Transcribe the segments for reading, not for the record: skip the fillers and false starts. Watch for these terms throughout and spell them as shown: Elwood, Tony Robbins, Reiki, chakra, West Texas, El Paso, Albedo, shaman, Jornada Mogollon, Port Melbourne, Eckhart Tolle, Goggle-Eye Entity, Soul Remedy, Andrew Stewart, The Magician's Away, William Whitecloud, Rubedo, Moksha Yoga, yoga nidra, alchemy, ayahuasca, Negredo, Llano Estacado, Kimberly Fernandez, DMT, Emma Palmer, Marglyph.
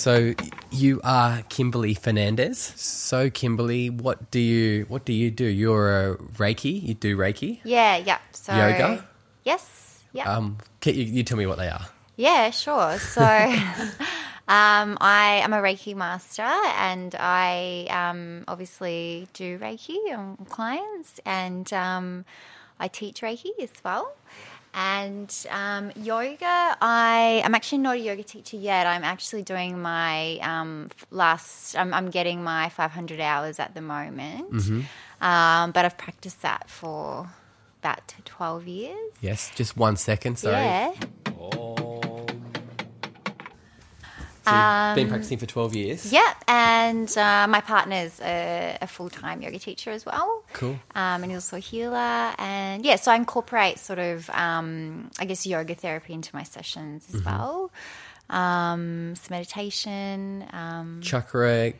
So you are Kimberly Fernandez. So Kimberly, what do you do? You're a Reiki. You do Reiki? Yeah. So yoga. Yes. Yeah. You tell me what they are. Yeah, sure. So I am a Reiki master, and I obviously do Reiki on clients, and I teach Reiki as well. And yoga, I am actually not a yoga teacher yet. I'm actually doing my I'm getting my 500 hours at the moment. Mm-hmm. But I've practiced that for about 12 years. Yes, just 1 second, sorry. Yeah. Oh. So you've been practicing for 12 years? Yep, and my partner's a full-time yoga teacher as well. Cool. And he's also a healer. And, yeah, so I incorporate sort of, I guess, yoga therapy into my sessions as mm-hmm. well. Some meditation. Chakra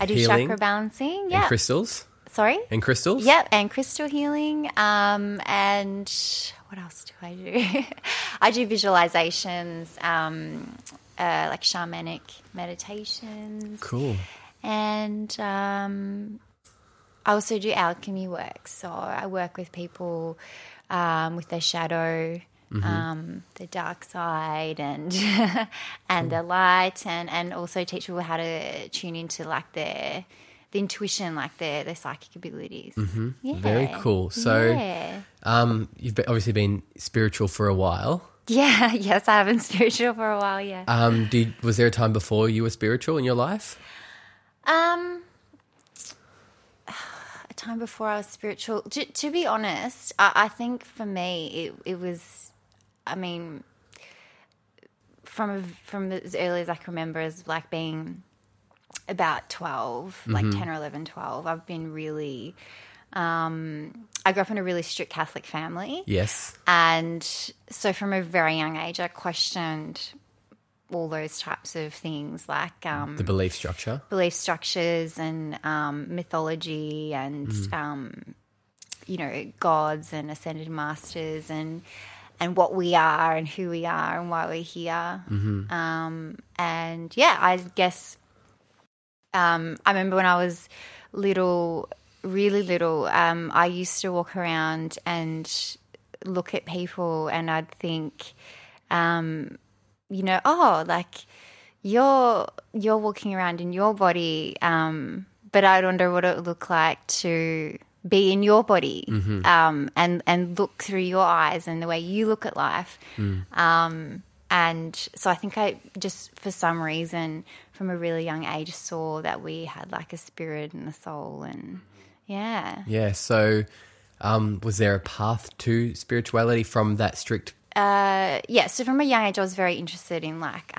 I do healing, chakra balancing. Yeah. And crystals. Sorry? And crystals? Yep, and crystal healing. And what else do I do? I do visualizations, like shamanic meditations. Cool. And I also do alchemy work. So I work with people with their shadow, mm-hmm. Their dark side and and cool. their light, and also teach people how to tune into like their the intuition, like their psychic abilities. Mm-hmm. Yeah. Very cool. So you've obviously been spiritual for a while. Yeah, yes, I have been spiritual for a while, yeah. Was there a time before you were spiritual in your life? A time before I was spiritual. To be honest, I think for me it was, I mean, from as early as I can remember as like being about 12, mm-hmm. like 10 or 11, 12, I've been really I grew up in a really strict Catholic family. Yes. And so from a very young age, I questioned all those types of things like the belief structures and mythology and, you know, gods and ascended masters and what we are and who we are and why we're here. Mm-hmm. And, yeah, I guess I remember when I was little – really little, I used to walk around and look at people and I'd think, you know, oh, like you're walking around in your body, but I'd wonder what it would look like to be in your body, mm-hmm. And look through your eyes and the way you look at life. Mm. And so I think I just for some reason from a really young age saw that we had like a spirit and a soul and yeah. Yeah, so was there a path to spirituality from that strict? Yeah, so from a young age I was very interested in like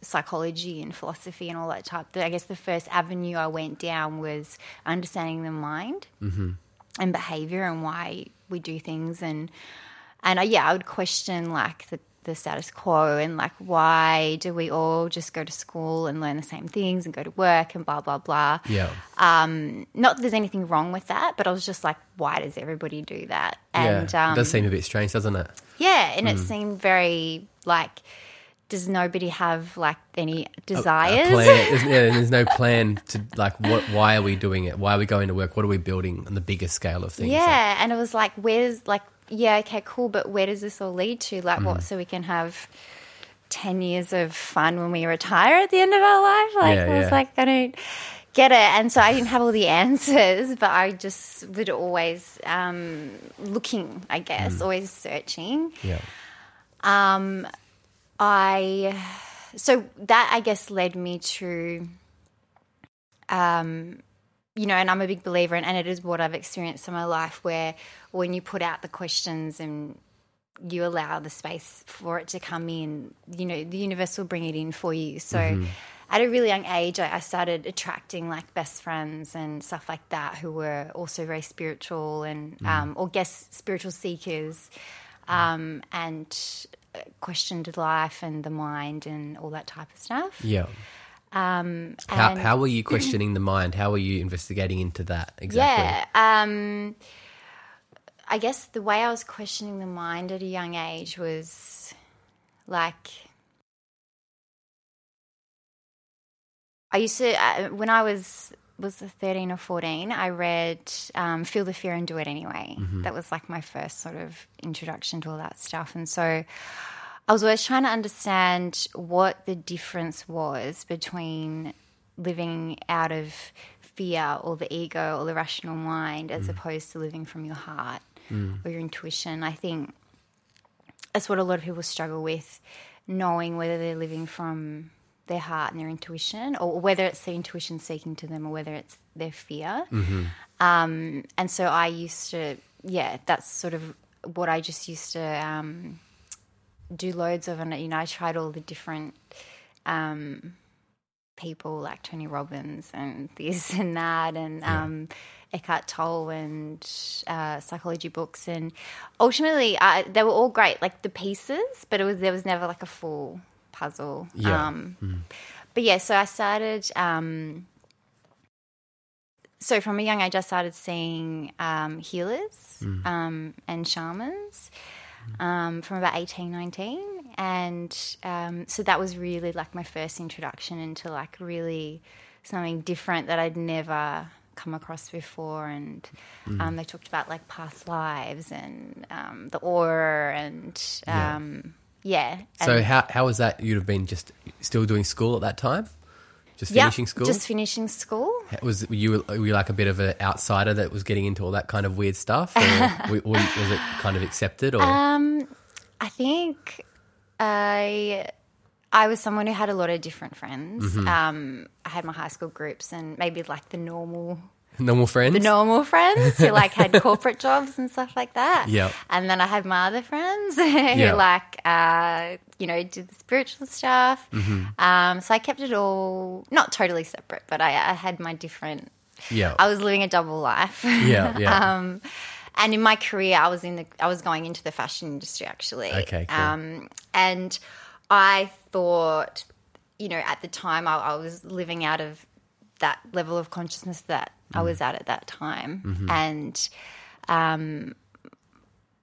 psychology and philosophy and all that type. I guess the first avenue I went down was understanding the mind mm-hmm. and behaviour and why we do things and I would question like the status quo and like why do we all just go to school and learn the same things and go to work and blah, blah, blah. Yeah. Not that there's anything wrong with that, but I was just like, why does everybody do that? And yeah, it does seem a bit strange, doesn't it? Yeah, and it seemed very like does nobody have like any desires? A plan. There's no plan to like why are we doing it? Why are we going to work? What are we building on the bigger scale of things? Yeah, like, and it was like where's like yeah, okay, cool, but where does this all lead to? Like what, so we can have 10 years of fun when we retire at the end of our life? Like yeah, I was like, I don't get it. And so I didn't have all the answers, but I just would always looking, I guess, always searching. Yeah. So that, I guess, led me to you know, and I'm a big believer, and it is what I've experienced in my life where when you put out the questions and you allow the space for it to come in, you know, the universe will bring it in for you. So mm-hmm. at a really young age, I started attracting like best friends and stuff like that who were also very spiritual and or guess spiritual seekers and questioned life and the mind and all that type of stuff. Yeah. How were you questioning the mind? How were you investigating into that exactly? Yeah, I guess the way I was questioning the mind at a young age was like I used to, when I was 13 or 14, I read Feel the Fear and Do It Anyway. Mm-hmm. That was like my first sort of introduction to all that stuff. And so I was always trying to understand what the difference was between living out of fear or the ego or the rational mind as opposed to living from your heart or your intuition. I think that's what a lot of people struggle with, knowing whether they're living from their heart and their intuition, or whether it's the intuition speaking to them or whether it's their fear. Mm-hmm. And so I used to, that's sort of what I just used to do loads of. And, you know, I tried all the different people like Tony Robbins and this and that and Eckhart Tolle and psychology books. And ultimately they were all great, like the pieces, but there was never like a full puzzle. Yeah. But yeah, so I started so from a young age I started seeing healers and shamans from about 18, 19. And so that was really like my first introduction into like really something different that I'd never come across before. And they talked about like past lives and the aura and yeah. So how was that? You'd have been just still doing school at that time? Just finishing school? Just finishing school. Were you like a bit of an outsider that was getting into all that kind of weird stuff? Or was it kind of accepted? Or I think I was someone who had a lot of different friends. Mm-hmm. I had my high school groups and maybe like the normal friends? The normal friends who like had corporate jobs and stuff like that. Yeah. And then I had my other friends who like, you know, did the spiritual stuff. Mm-hmm. So I kept it all, not totally separate, but I had my different, I was living a double life. Yeah. And in my career, I was going into the fashion industry actually. Okay, cool. And I thought, you know, at the time I was living out of that level of consciousness that I was at that time. Mm-hmm. And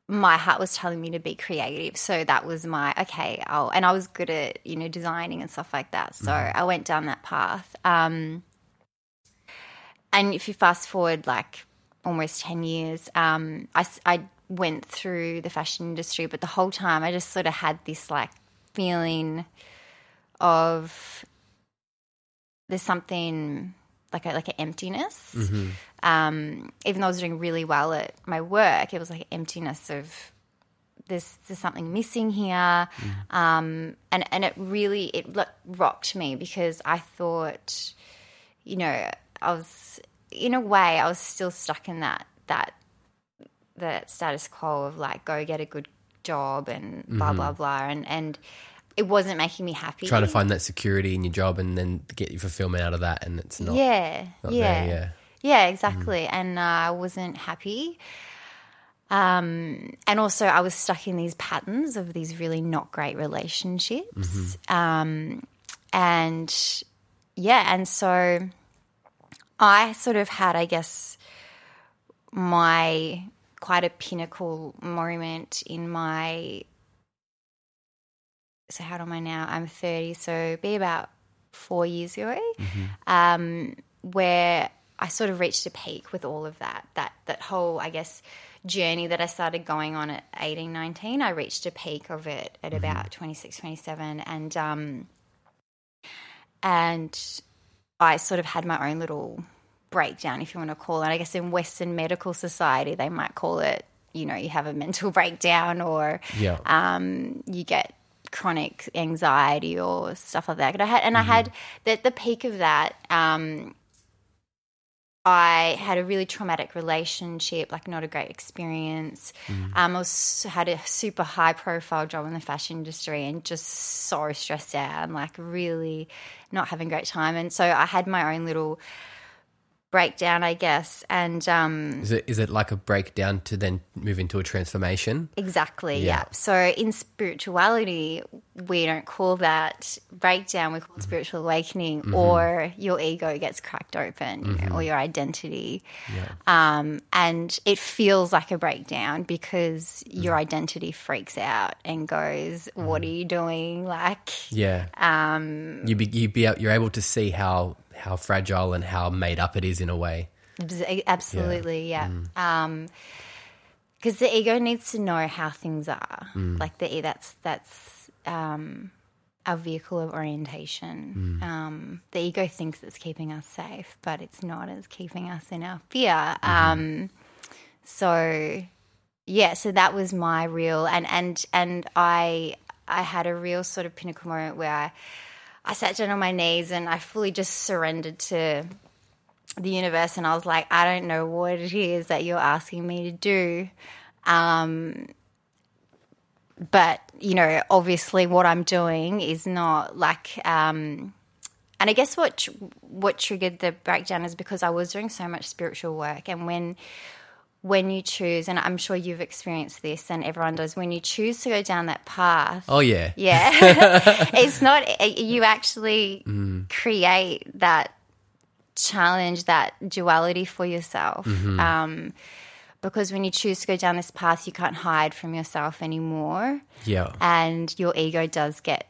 my heart was telling me to be creative. So that was my, and I was good at, you know, designing and stuff like that. So I went down that path. And if you fast forward like almost 10 years, I went through the fashion industry, but the whole time I just sort of had this like feeling of there's something like an emptiness. Mm-hmm. Even though I was doing really well at my work, it was like an emptiness of there's something missing here. And it really rocked me because I thought, you know, I was in a way I was still stuck in that status quo of like go get a good job and blah blah blah and it wasn't making me happy. Trying to find that security in your job and then get your fulfillment out of that, and it's not. There. Yeah, exactly. And I wasn't happy. And also I was stuck in these patterns of these really not great relationships. Mm-hmm. And so I sort of had, I guess, my quite a pinnacle moment in my. So how old am I now? I'm 30, so it'd be about 4 years ago, where I sort of reached a peak with all of that whole, I guess, journey that I started going on at 18, 19. I reached a peak of it at about 26, 27, and I sort of had my own little breakdown, if you want to call it. I guess in Western medical society they might call it, you know, you have a mental breakdown or you get chronic anxiety or stuff like that. I had at the peak of that, I had a really traumatic relationship, like not a great experience. I had a super high-profile job in the fashion industry and just so stressed out and like really not having a great time. And so I had my own little breakdown, I guess. And is it like a breakdown to then move into a transformation? Exactly, yeah. So in spirituality, we don't call that breakdown. We call it spiritual awakening, or your ego gets cracked open, you know, or your identity. Yeah. And it feels like a breakdown because your identity freaks out and goes, "What are you doing?" Like, yeah. You're able to see how fragile and how made up it is in a way. Absolutely, yeah. Because the ego needs to know how things are. Like that's our vehicle of orientation. The ego thinks it's keeping us safe, but it's not. It's keeping us in our fear. So that was my real and I had a real sort of pinnacle moment where I sat down on my knees and I fully just surrendered to the universe, and I was like, I don't know what it is that you're asking me to do. But, you know, obviously what I'm doing is not like and I guess what triggered the breakdown is because I was doing so much spiritual work, and when you choose, and I'm sure you've experienced this and everyone does, when you choose to go down that path. Oh, yeah. Yeah. It's not – you actually create that challenge, that duality for yourself. Because when you choose to go down this path, you can't hide from yourself anymore. Yeah. And your ego does get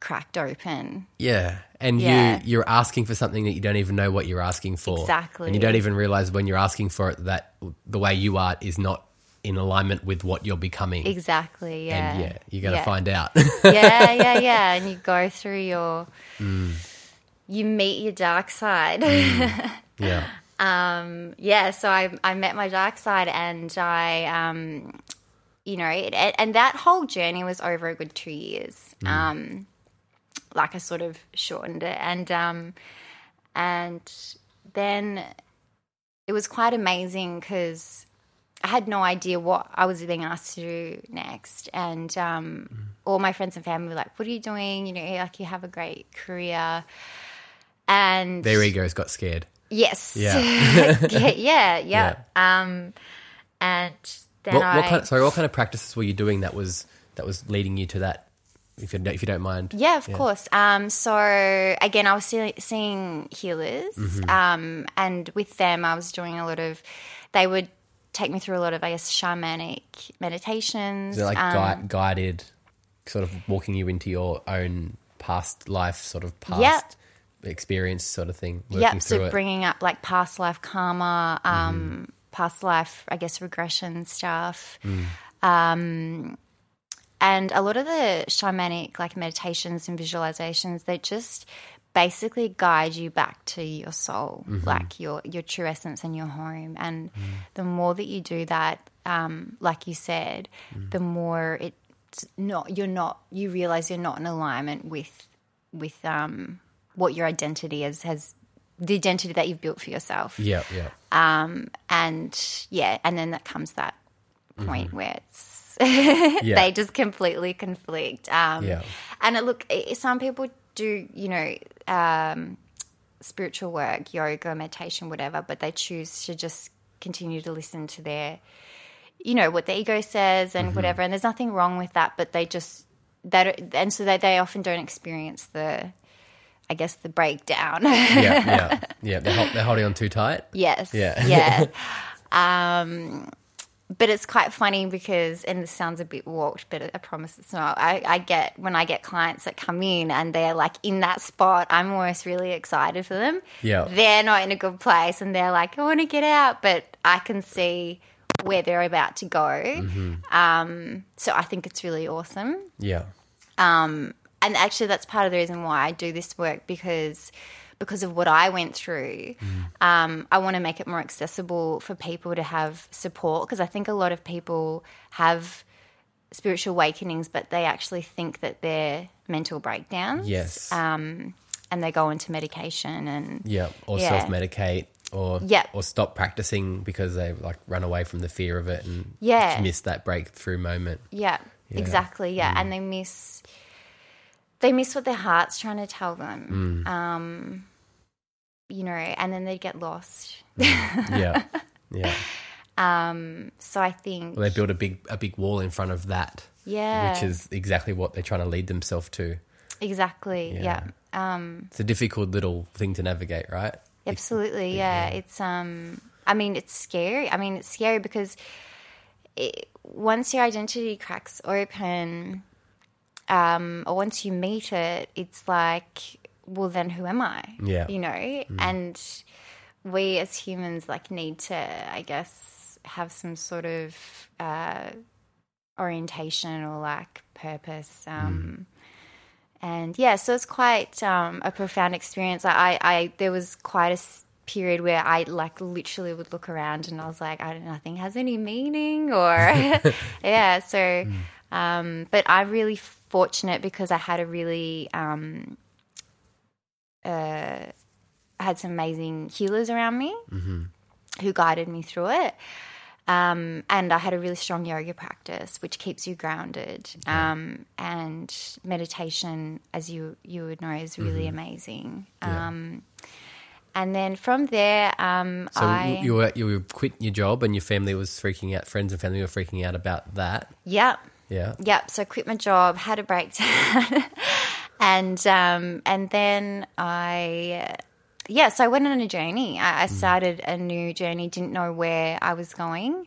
cracked open. Yeah. And you're asking for something that you don't even know what you're asking for. Exactly. And you don't even realize when you're asking for it that the way you are is not in alignment with what you're becoming. Exactly, yeah. And, you got to find out. Yeah. And you go through your you meet your dark side. Yeah. So I met my dark side, and I and that whole journey was over a good 2 years. Like I sort of shortened it, and then it was quite amazing because I had no idea what I was being asked to do next, and all my friends and family were like, "What are you doing? You know, like you have a great career," and their egos got scared. Yes, yeah. And then what kind of practices were you doing that was leading you to that? If you don't mind. Yeah, of course. So, again, I was seeing healers and with them I was doing a lot of – they would take me through a lot of, I guess, shamanic meditations. So like guided, sort of walking you into your own past life, sort of past experience sort of thing, working through it. Yeah, so bringing up like past life karma, past life, I guess, regression stuff. And a lot of the shamanic like meditations and visualizations, they just basically guide you back to your soul, like your true essence and your home. And the more that you do that, like you said, the more you realize you're not in alignment with what your identity is, has the identity that you've built for yourself. Yeah. And then that comes that point where it's. They just completely conflict. And some people do, you know, spiritual work, yoga, meditation, whatever, but they choose to just continue to listen to their, you know, what the ego says and whatever. And there's nothing wrong with that, but they often don't experience the breakdown. Yeah. They're holding on too tight. Yes. Yeah. But it's quite funny because, and this sounds a bit warped, but I promise it's not. When I get clients that come in and they're like in that spot, I'm almost really excited for them. Yeah. They're not in a good place and they're like, I want to get out, but I can see where they're about to go. So I think it's really awesome. Yeah. And actually that's part of the reason why I do this work, because of what I went through, I want to make it more accessible for people to have support, because I think a lot of people have spiritual awakenings but they actually think that they're mental breakdowns. Yes. And they go into medication and self-medicate or stop practicing because they like run away from the fear of it and miss that breakthrough moment. And they miss what their heart's trying to tell them. you know, and then they'd get lost. Yeah, yeah. So I think they build a big wall in front of that. Yeah, which is exactly what they're trying to lead themselves to. Exactly. Yeah. Yeah. It's a difficult little thing to navigate, right? Absolutely. Yeah. It's I mean, it's scary. I mean, it's scary because once your identity cracks open, or once you meet it, it's like, well, then who am I? Yeah. You know, and we as humans like need to, I guess, have some sort of orientation or like purpose. And yeah, so it's quite a profound experience. I there was quite a period where I like literally would look around and I was like, nothing has any meaning, or yeah. So, but I'm really fortunate because I had a really I had some amazing healers around me who guided me through it. And I had a really strong yoga practice, which keeps you grounded. Yeah. And meditation, as you would know, is really amazing. Yeah. And then from there, so you quit your job, and your family was freaking out. Friends and family were freaking out about that. Yep. Yeah. Yep. So I quit my job, had a breakdown, and then I. Yeah, so I went on a journey. I started a new journey, didn't know where I was going.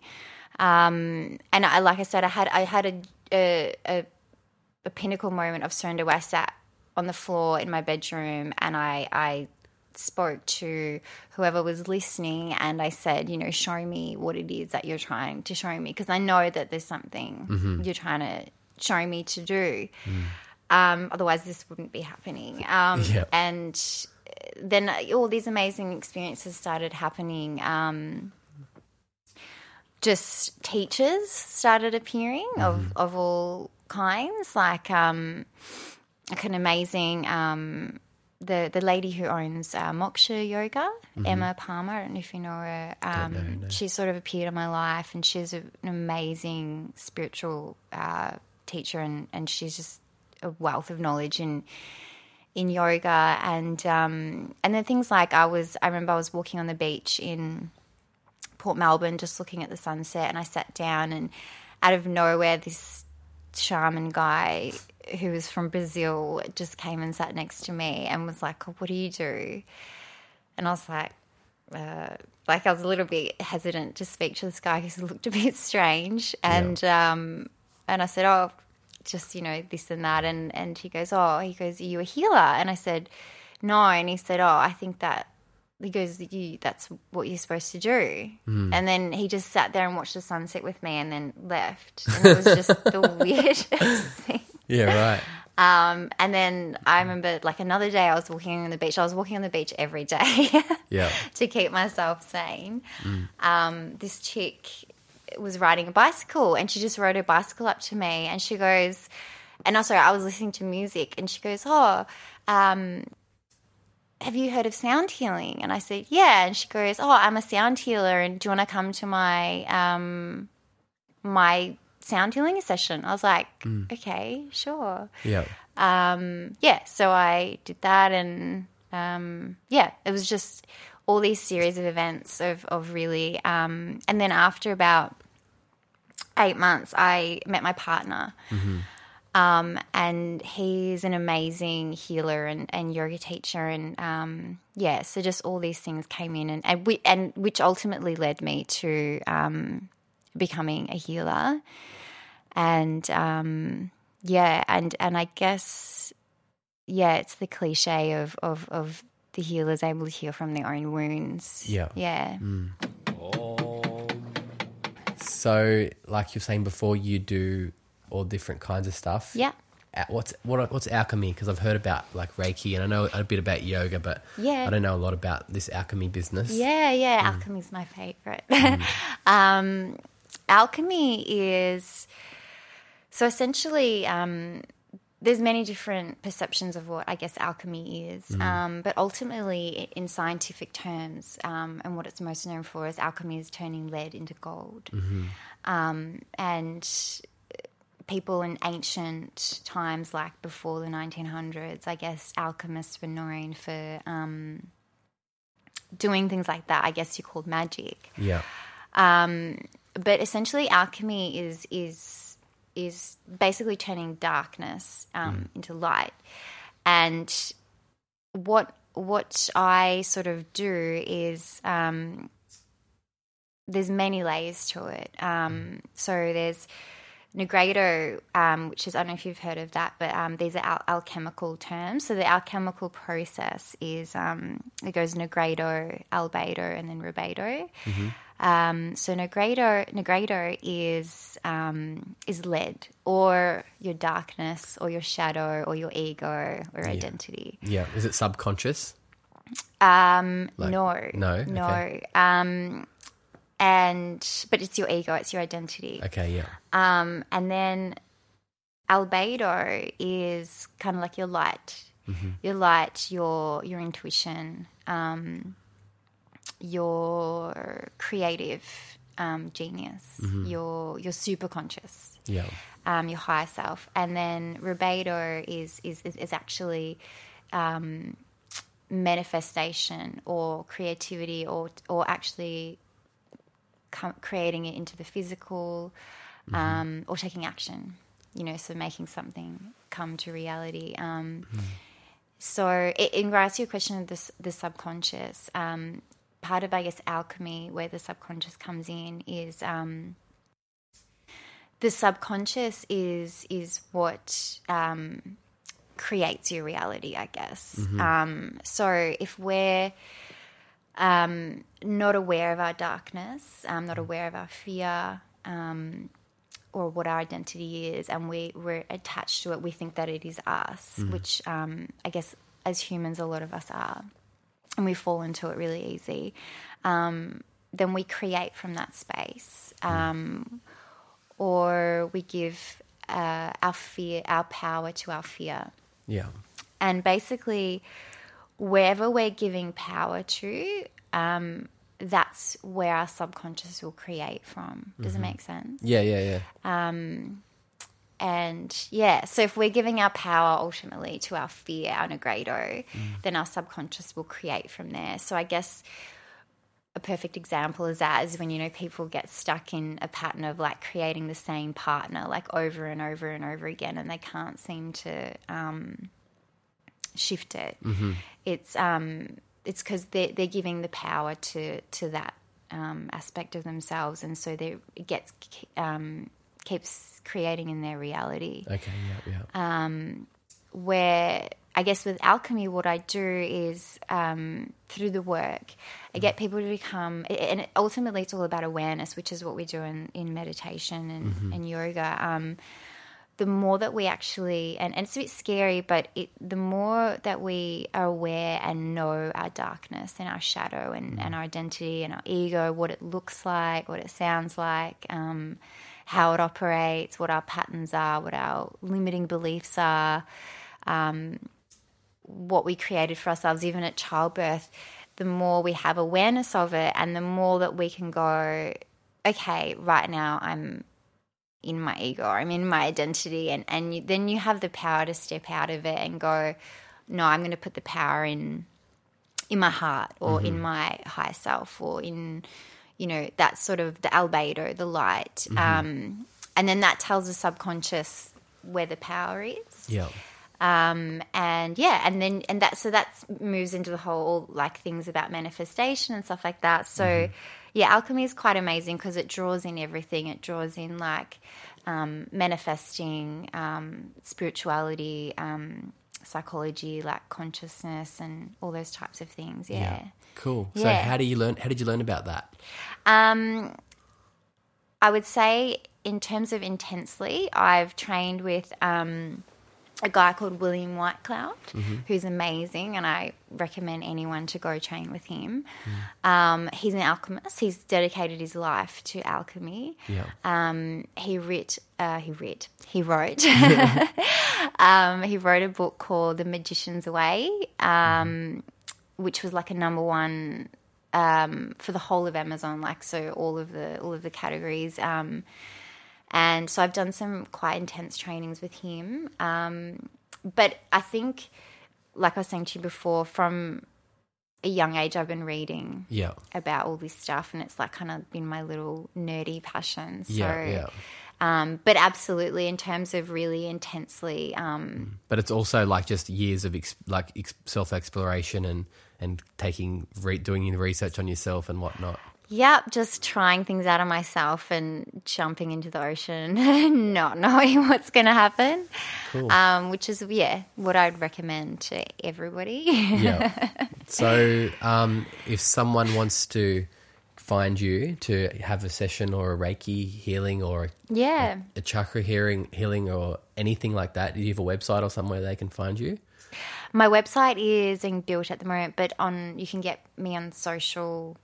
And I, like I said, I had a pinnacle moment of surrender where I sat on the floor in my bedroom and I spoke to whoever was listening and I said, you know, show me what it is that you're trying to show me, because I know that there's something you're trying to show me to do. Otherwise this wouldn't be happening. And then all these amazing experiences started happening. Just teachers started appearing of all kinds, like an amazing the lady who owns Moksha Yoga, Emma Palmer. I don't know if you know her. Don't know. She sort of appeared in my life, and she's an amazing spiritual teacher, and she's just a wealth of knowledge in yoga, and then things like I remember I was walking on the beach in Port Melbourne just looking at the sunset, and I sat down, and out of nowhere this shaman guy who was from Brazil just came and sat next to me and was like, oh, what do you do? And I was like I was a little bit hesitant to speak to this guy because he looked a bit strange, and and I said, oh, just, you know, this and that, and he goes, are you a healer? And I said, no. And he said, oh, I think that, he goes, that's what you're supposed to do. And then he just sat there and watched the sunset with me and then left, and it was just the weirdest thing. Yeah, right. And then I remember, like, another day I was walking on the beach. I was walking on the beach every day to keep myself sane. This chick was riding a bicycle, and she just rode her bicycle up to me, and she goes, and also I was listening to music, and she goes, oh, have you heard of sound healing? And I said, yeah. And she goes, oh, I'm a sound healer, and do you want to come to my my sound healing session? I was like, okay, sure. Yeah, so I did that, and yeah, it was just all these series of events of really and then after about 8 months I met my partner, and he's an amazing healer and yoga teacher, and yeah, so just all these things came in, and which ultimately led me to becoming a healer, and yeah, and I guess, yeah, it's the cliche of the healer's able to heal from their own wounds. Yeah. Yeah. So, like you were saying before, you do all different kinds of stuff. Yeah. What's alchemy? Because I've heard about, like, Reiki, and I know a bit about yoga, but I don't know a lot about this alchemy business. Yeah, yeah. Alchemy's my favourite. Alchemy is, so essentially, there's many different perceptions of what, I guess, alchemy is, but ultimately in scientific terms, and what it's most known for is alchemy is turning lead into gold. And people in ancient times, like before the 1900s, I guess alchemists were known for doing things like that, I guess you called magic. Yeah. But essentially, alchemy is basically turning darkness into light. And what I sort of do is there's many layers to it. So there's Negredo, which is, I don't know if you've heard of that, but these are alchemical terms. So the alchemical process is it goes Negredo, Albedo, and then Rubedo. Mm-hmm. So Negredo is lead, or your darkness, or your shadow, or your ego, or identity. Yeah, is it subconscious? No. Okay. But it's your ego, it's your identity. Okay, yeah. And then albedo is kind of like your light, your intuition, your creative genius, your superconscious, your higher self. And then rubedo is actually manifestation or creativity or actually creating it into the physical, or taking action, so making something come to reality. So in regards to your question of the subconscious, part of, I guess, alchemy, where the subconscious comes in, is the subconscious is what creates your reality, I guess. So if we're not aware of our darkness, not aware of our fear, or what our identity is, and we're attached to it, we think that it is us, which I guess as humans a lot of us are, and we fall into it really easy, then we create from that space, or we give our power to our fear. Yeah. And basically wherever we're giving power to, that's where our subconscious will create from. Does it make sense? Yeah. So if we're giving our power ultimately to our fear, our negredo, then our subconscious will create from there. So I guess a perfect example is that is when, people get stuck in a pattern of like creating the same partner like over and over and over again, and they can't seem to shift it. It's because they're giving the power to that aspect of themselves, and so keeps creating in their reality. Okay, yeah. Where I guess with alchemy, what I do is through the work, I get people to become, and ultimately it's all about awareness, which is what we do in meditation and yoga. The more that we actually, and it's a bit scary, but the more that we are aware and know our darkness and our shadow and our identity and our ego, what it looks like, what it sounds like, how it operates, what our patterns are, what our limiting beliefs are, what we created for ourselves, even at childbirth, the more we have awareness of it, and the more that we can go, okay, right now I'm in my ego, I'm in my identity, and then you have the power to step out of it and go, no, I'm going to put the power in my heart, or in my higher self, or in, that sort of the albedo, the light. And then that tells the subconscious where the power is. Yeah. And that moves into the whole like things about manifestation and stuff like that. So yeah, alchemy is quite amazing because it draws in everything. It draws in like manifesting, spirituality, psychology, like consciousness and all those types of things. Yeah. Cool. Yeah. So how did you learn about that? I would say in terms of intensely, I've trained with a guy called William Whitecloud, who's amazing, and I recommend anyone to go train with him. He's an alchemist. He's dedicated his life to alchemy. Yeah. He wrote he wrote a book called The Magician's Away, which was like a #1 for the whole of Amazon, like so all of the categories. And so I've done some quite intense trainings with him. But I think, like I was saying to you before, from a young age I've been reading about all this stuff, and it's like kind of been my little nerdy passion. So, but absolutely in terms of really intensely. But it's also like just years of self-exploration and taking doing research on yourself and whatnot. Yep, just trying things out on myself and jumping into the ocean and not knowing what's going to happen, cool. Which is, what I'd recommend to everybody. So if someone wants to find you to have a session or a Reiki healing or a chakra healing or anything like that, do you have a website or somewhere they can find you? My website is being built at the moment, but you can get me on social.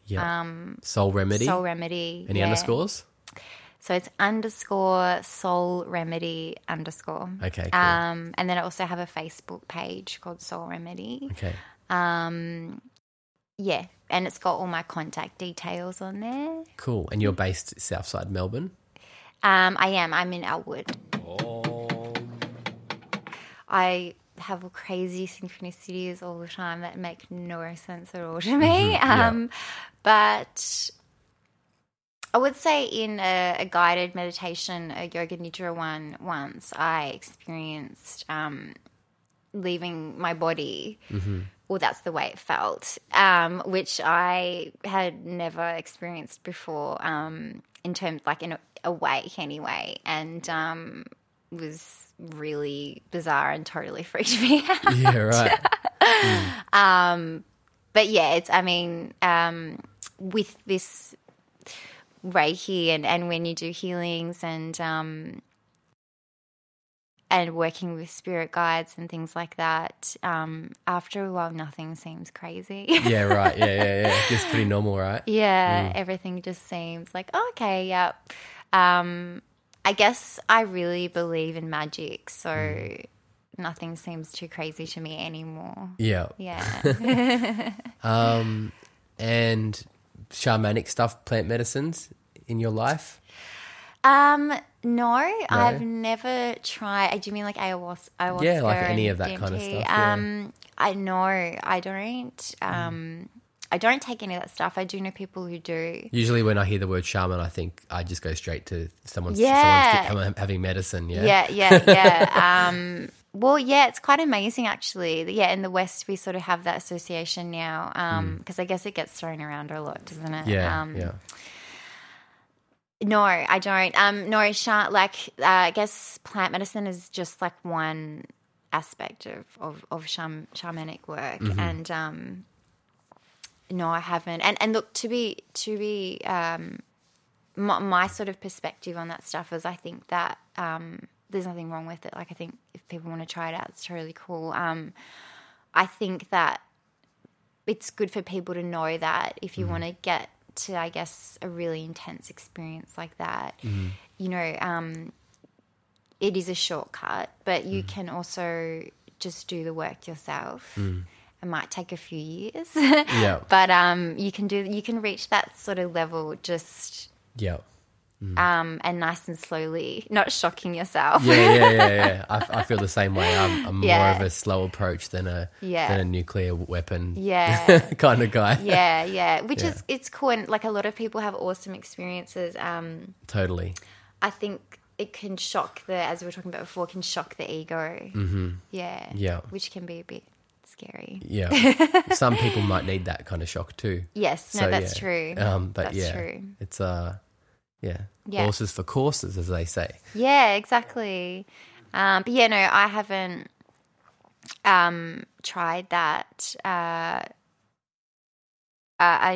Soul Remedy. Soul Remedy. Any underscores? So it's _Soul Remedy_. Okay, cool. And then I also have a Facebook page called Soul Remedy. Okay. And it's got all my contact details on there. Cool. And you're based Southside Melbourne? I am. I'm in Elwood. Oh. I have crazy synchronicities all the time that make no sense at all to me. But I would say in a guided meditation, a yoga nidra one once, I experienced leaving my body. Well, that's the way it felt, which I had never experienced before in terms like in a wake anyway, and was really bizarre and totally freaked me out. Yeah, right. But yeah, it's, I mean, with this Reiki and when you do healings and working with spirit guides and things like that, after a while nothing seems crazy. Yeah, right. Just pretty normal, right? Yeah, everything just seems like, oh, okay, yep. I guess I really believe in magic, so nothing seems too crazy to me anymore. Yeah. And shamanic stuff, plant medicines in your life? No, I've never tried. Do you mean like ayahuasca? Yeah, like any of that DMT kind of stuff. Yeah. I don't take any of that stuff. I do know people who do. Usually when I hear the word shaman, I think I just go straight to someone's having medicine. Yeah. Well, yeah, it's quite amazing actually. Yeah, in the West we sort of have that association now because I guess it gets thrown around a lot, doesn't it? Yeah. No, I don't. I guess plant medicine is just like one aspect of shamanic work and no, I haven't. And look, to be my sort of perspective on that stuff is I think that there's nothing wrong with it. Like I think if people want to try it out, it's totally cool. I think that it's good for people to know that if you want to get to, I guess, a really intense experience like that, you know, it is a shortcut, but you can also just do the work yourself. It might take a few years, but you can reach that sort of level just and nice and slowly, not shocking yourself. Yeah. I feel the same way. I'm more of a slow approach than a nuclear weapon kind of guy. Yeah, which is it's cool, and like a lot of people have awesome experiences. Totally. I think it can shock as we were talking about before, can shock the ego. Yeah, which can be a bit scary. Yeah. Some people might need that kind of shock too. Yes, no, so, that's true. But that's true. It's horses for courses, as they say. Yeah, exactly. But yeah, no, I haven't tried that. I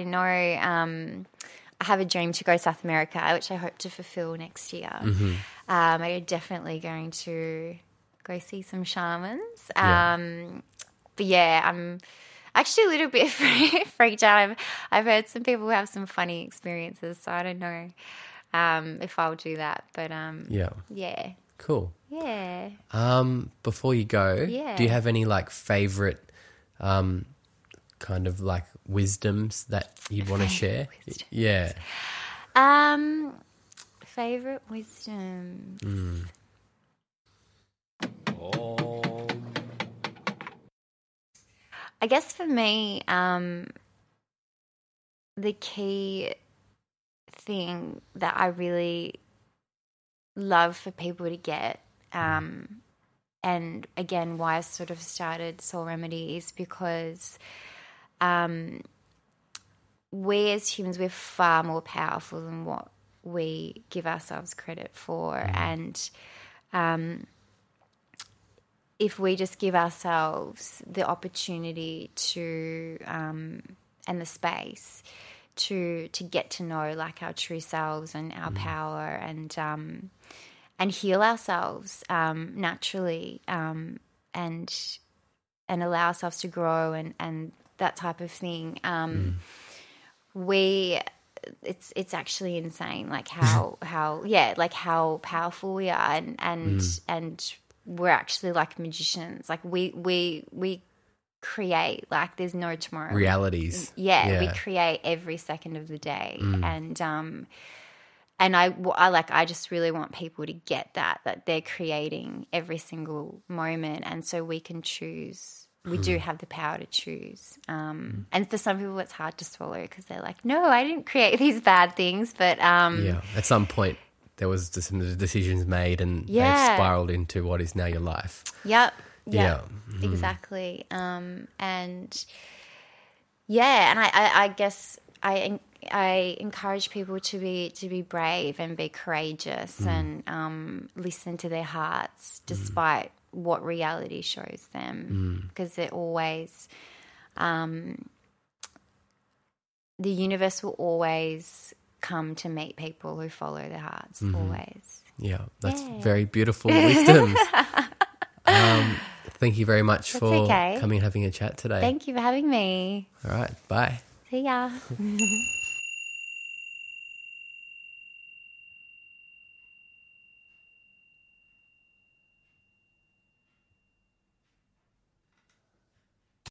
know I have a dream to go to South America, which I hope to fulfill next year. I'm definitely going to go see some shamans. But yeah, I'm actually a little bit freaked out. I've heard some people have some funny experiences, so I don't know if I'll do that. But yeah. Cool. Yeah. Before you go, do you have any like favourite kind of like wisdoms that you'd want to share? Wisdoms. Yeah. Favourite wisdoms. I guess for me, the key thing that I really love for people to get, and again, why I sort of started Soul Remedy is because we as humans, we're far more powerful than what we give ourselves credit for. And if we just give ourselves the opportunity to and the space to get to know like our true selves and our power and heal ourselves naturally and allow ourselves to grow and that type of thing, it's actually insane like how powerful we are and we're actually like magicians. Like we create, like there's no tomorrow. Realities. Yeah. We create every second of the day. And I just really want people to get that they're creating every single moment. And so we can choose. We do have the power to choose. And for some people it's hard to swallow because they're like, no, I didn't create these bad things. But at some point, there was some decisions made and they've spiraled into what is now your life. Yep. Yeah. Exactly. And I guess I encourage people to be brave and be courageous and listen to their hearts despite what reality shows them, because they're always the universe will always come to meet people who follow their hearts, always. Yeah, that's very beautiful wisdom. Thank you very much for coming and having a chat today. Thank you for having me. All right, bye. See ya.